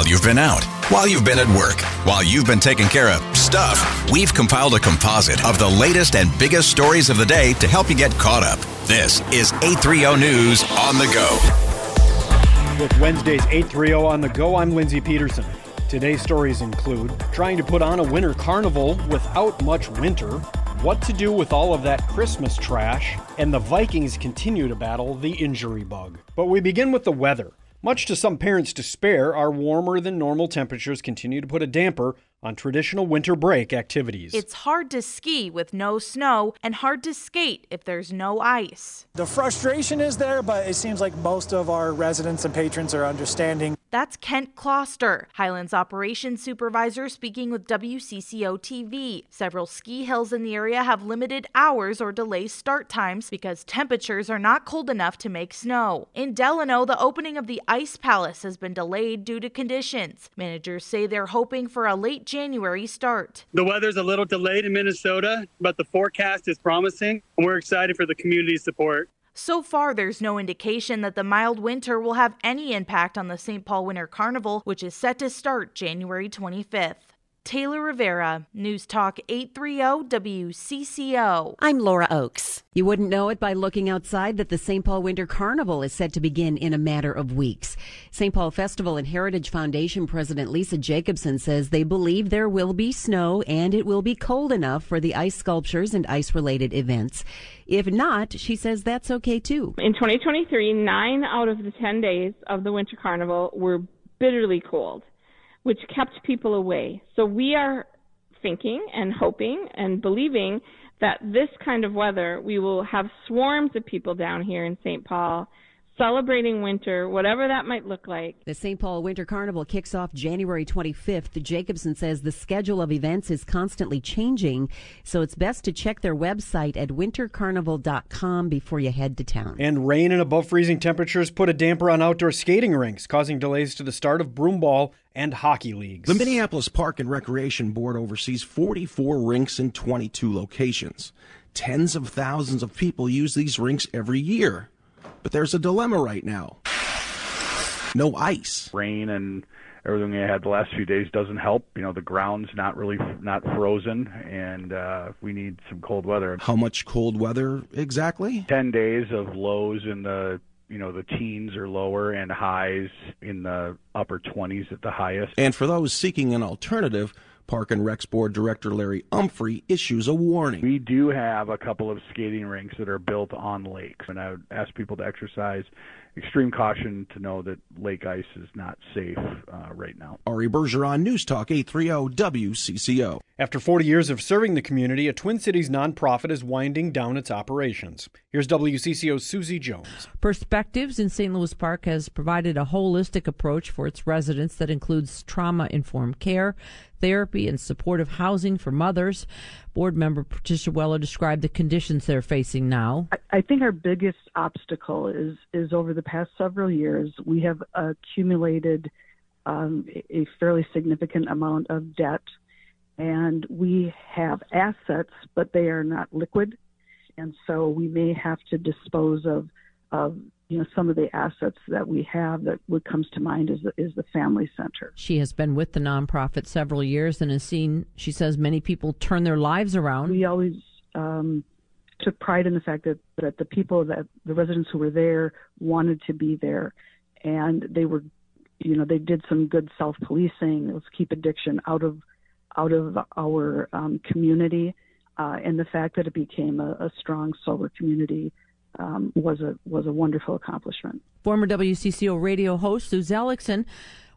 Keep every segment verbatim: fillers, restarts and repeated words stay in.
while you've been out, while you've been at work, while you've been taking care of stuff, we've compiled a composite of the latest and biggest stories of the day to help you get caught up. This is eight thirty News on the Go. With Wednesday's eight thirty on the Go, I'm Lindsey Peterson. Today's stories include trying to put on a winter carnival without much winter, what to do with all of that Christmas trash, and the Vikings continue to battle the injury bug. But we begin with the weather. Much to some parents' despair, our warmer than normal temperatures continue to put a damper on traditional winter break activities. It's hard to ski with no snow and hard to skate if there's no ice. The frustration is there, but it seems like most of our residents and patrons are understanding. That's Kent Closter, Highlands Operations Supervisor, speaking with W C C O T V. Several ski hills in the area have limited hours or delayed start times because temperatures are not cold enough to make snow. In Delano, the opening of the Ice Palace has been delayed due to conditions. Managers say they're hoping for a late January start. The weather's a little delayed in Minnesota, but the forecast is promising, and we're excited for the community support. So far, there's no indication that the mild winter will have any impact on the Saint Paul Winter Carnival, which is set to start January twenty-fifth. Taylor Rivera, News Talk eight thirty W C C O. I'm Laura Oakes. You wouldn't know it by looking outside that the Saint Paul Winter Carnival is set to begin in a matter of weeks. Saint Paul Festival and Heritage Foundation President Lisa Jacobson says they believe there will be snow and it will be cold enough for the ice sculptures and ice-related events. If not, she says that's okay too. In twenty twenty-three, nine out of the ten days of the Winter Carnival were bitterly cold, which kept people away. So we are thinking and hoping and believing that this kind of weather, we will have swarms of people down here in Saint Paul celebrating winter, whatever that might look like. The Saint Paul Winter Carnival kicks off January twenty-fifth. Jacobson says the schedule of events is constantly changing, so it's best to check their website at winter carnival dot com before you head to town. And rain and above freezing temperatures put a damper on outdoor skating rinks, causing delays to the start of broomball and hockey leagues. The Minneapolis Park and Recreation Board oversees forty-four rinks in twenty-two locations. Tens of thousands of people use these rinks every year. But there's a dilemma right now. No ice. Rain and everything we had the last few days doesn't help. You know, the ground's not really not frozen, and uh, we need some cold weather. How much cold weather exactly? Ten days of lows in the, you know, the teens or lower and highs in the upper twenties at the highest. And for those seeking an alternative, Park and Recs Board Director Larry Umphrey issues a warning. We do have a couple of skating rinks that are built on lakes, and I would ask people to exercise extreme caution to know that lake ice is not safe uh, right now. Ari Bergeron, News Talk eight thirty W C C O. After forty years of serving the community, a Twin Cities nonprofit is winding down its operations. Here's W C C O's Suze Jones. Perspectives in Saint Louis Park has provided a holistic approach for its residents that includes trauma-informed care, therapy, and supportive housing for mothers. Board member Patricia Weller described the conditions they're facing now. I, I think our biggest obstacle is is over the past several years, we have accumulated um, a fairly significant amount of debt, and we have assets, but they are not liquid, and so we may have to dispose of, of you know, some of the assets that we have. That what comes to mind is the, is the family center. She has been with the nonprofit several years and has seen, she says, many people turn their lives around. We always um, took pride in the fact that, that the people, that the residents who were there wanted to be there, and they were, you know, they did some good self-policing. Let's keep addiction out of out of our um, community, uh, and the fact that it became a, a strong, sober community Um, was a was a wonderful accomplishment. Former W C C O radio host Suze Ellickson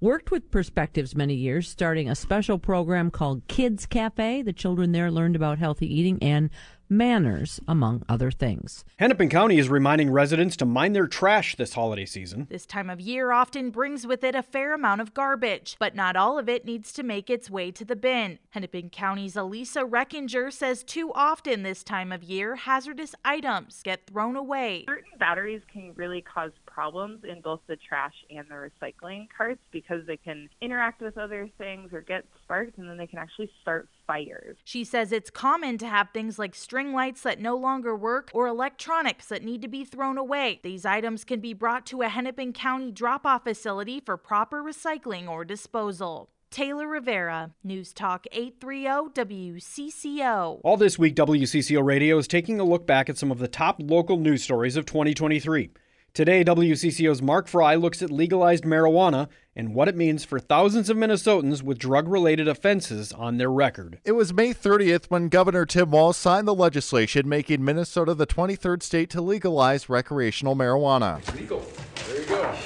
worked with Perspectives many years, starting a special program called Kids Cafe. The children there learned about healthy eating and manners, among other things. Hennepin County is reminding residents to mind their trash this holiday season. This time of year often brings with it a fair amount of garbage, but not all of it needs to make its way to the bin. Hennepin County's Alisa Reckinger says too often this time of year, hazardous items get thrown away. Certain batteries can really cause problems in both the trash and the recycling carts because they can interact with other things or get sparked, and then they can actually start fires. She says it's common to have things like string lights that no longer work or electronics that need to be thrown away. These items can be brought to a Hennepin County drop-off facility for proper recycling or disposal. Taylor Rivera, News Talk eight thirty W C C O. All this week, W C C O Radio is taking a look back at some of the top local news stories of twenty twenty-three. Today, W C C O's Mark Fry looks at legalized marijuana and what it means for thousands of Minnesotans with drug-related offenses on their record. It was May thirtieth when Governor Tim Walz signed the legislation making Minnesota the twenty-third state to legalize recreational marijuana. It's legal. There you go.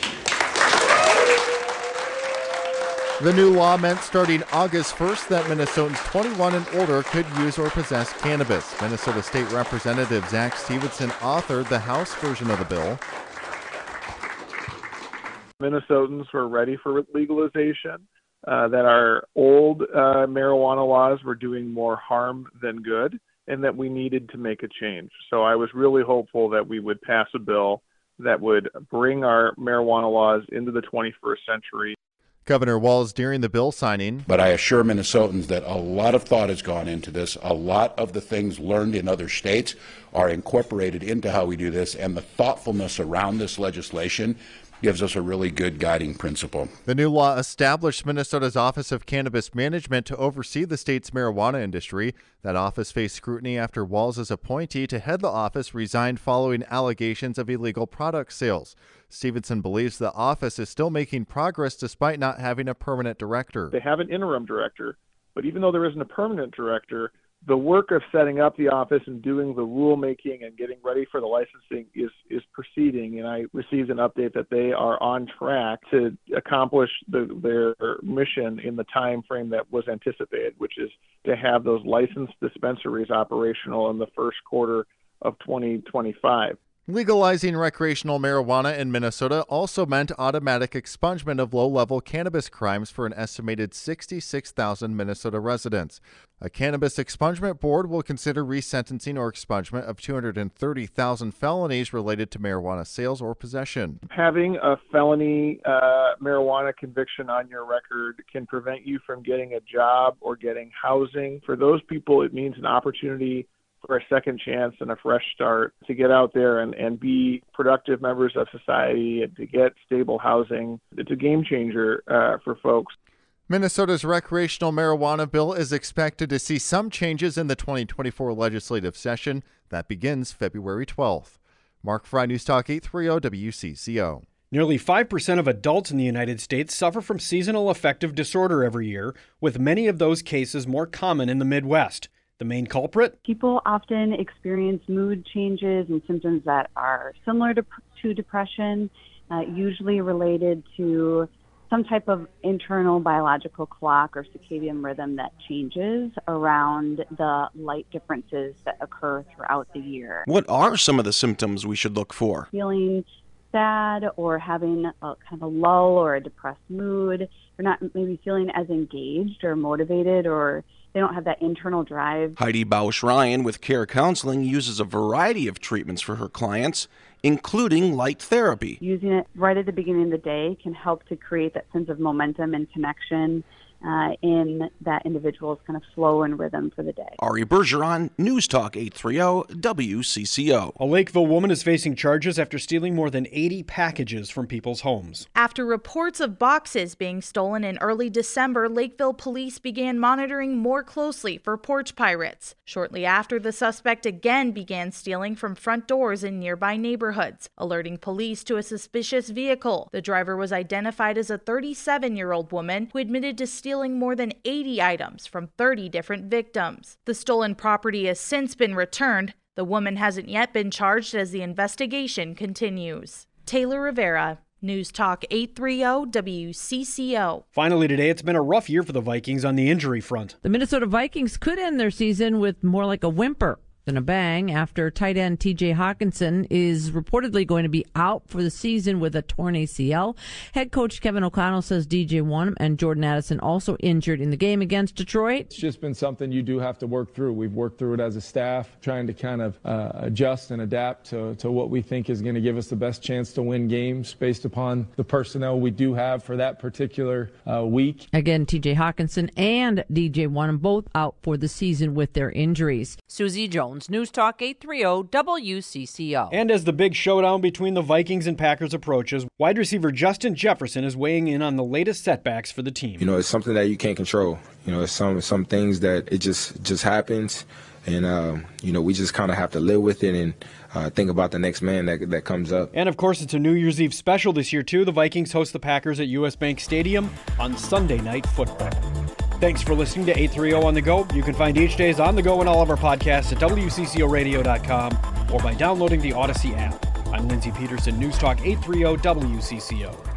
The new law meant starting August first that Minnesotans twenty-one and older could use or possess cannabis. Minnesota State Representative Zach Stevenson authored the House version of the bill. Minnesotans were ready for legalization, uh, that our old uh, marijuana laws were doing more harm than good, and that we needed to make a change. So I was really hopeful that we would pass a bill that would bring our marijuana laws into the twenty-first century. Governor Walz during the bill signing. But I assure Minnesotans that a lot of thought has gone into this. A lot of the things learned in other states are incorporated into how we do this, and the thoughtfulness around this legislation gives us a really good guiding principle. The new law established Minnesota's Office of Cannabis Management to oversee the state's marijuana industry. That office faced scrutiny after Walz's appointee to head the office resigned following allegations of illegal product sales. Stevenson believes the office is still making progress despite not having a permanent director. They have an interim director, but even though there isn't a permanent director, the work of setting up the office and doing the rulemaking and getting ready for the licensing is, is proceeding, and I received an update that they are on track to accomplish the, their mission in the time frame that was anticipated, which is to have those licensed dispensaries operational in the first quarter of twenty twenty-five. Legalizing recreational marijuana in Minnesota also meant automatic expungement of low-level cannabis crimes for an estimated sixty-six thousand Minnesota residents. A cannabis expungement board will consider resentencing or expungement of two hundred thirty thousand felonies related to marijuana sales or possession. Having a felony uh, marijuana conviction on your record can prevent you from getting a job or getting housing. For those people, it means an opportunity for a second chance and a fresh start to get out there and, and be productive members of society and to get stable housing. It's a game changer uh, for folks. Minnesota's recreational marijuana bill is expected to see some changes in the twenty twenty-four legislative session that begins February twelfth. Mark Fry, News Talk eight thirty W C C O. Nearly five percent of adults in the United States suffer from seasonal affective disorder every year, with many of those cases more common in the Midwest. The main culprit? People often experience mood changes and symptoms that are similar to, to depression, uh, usually related to some type of internal biological clock or circadian rhythm that changes around the light differences that occur throughout the year. What are some of the symptoms we should look for? Feeling sad or having a kind of a lull or a depressed mood. They're not maybe feeling as engaged or motivated, or they don't have that internal drive. Heidi Bausch-Ryan with Care Counseling uses a variety of treatments for her clients, including light therapy. Using it right at the beginning of the day can help to create that sense of momentum and connection uh, in that individual's kind of flow and rhythm for the day. Ari Bergeron, News Talk eight thirty W C C O. A Lakeville woman is facing charges after stealing more than eighty packages from people's homes. After reports of boxes being stolen in early December, Lakeville police began monitoring more closely for porch pirates. Shortly after, the suspect again began stealing from front doors in nearby neighborhoods, alerting police to a suspicious vehicle. The driver was identified as a thirty-seven-year-old woman who admitted to stealing Stealing more than eighty items from thirty different victims. The stolen property has since been returned. The woman hasn't yet been charged as the investigation continues. Taylor Rivera, News Talk eight thirty W C C O. Finally today, it's been a rough year for the Vikings on the injury front. The Minnesota Vikings could end their season with more like a whimper than a bang after tight end T J. Hockenson is reportedly going to be out for the season with a torn A C L. Head coach Kevin O'Connell says D J. Wonnum and Jordan Addison also injured in the game against Detroit. It's just been something you do have to work through. We've worked through it as a staff, trying to kind of uh, adjust and adapt to, to what we think is going to give us the best chance to win games based upon the personnel we do have for that particular uh, week. Again, T J. Hockenson and D J. Wonnum both out for the season with their injuries. Susie Jones, News Talk eight thirty W C C O. And as the big showdown between the Vikings and Packers approaches, wide receiver Justin Jefferson is weighing in on the latest setbacks for the team. You know, it's something that you can't control. You know, it's some some things that it just just happens, and um, you know, we just kind of have to live with it and uh, think about the next man that that comes up. And of course, it's a New Year's Eve special this year too. The Vikings host the Packers at U S Bank Stadium on Sunday Night Football. Thanks for listening to eight thirty On the Go. You can find each day's On the Go and all of our podcasts at W C C O radio dot com or by downloading the Odyssey app. I'm Lindsey Peterson, News Talk eight thirty W C C O.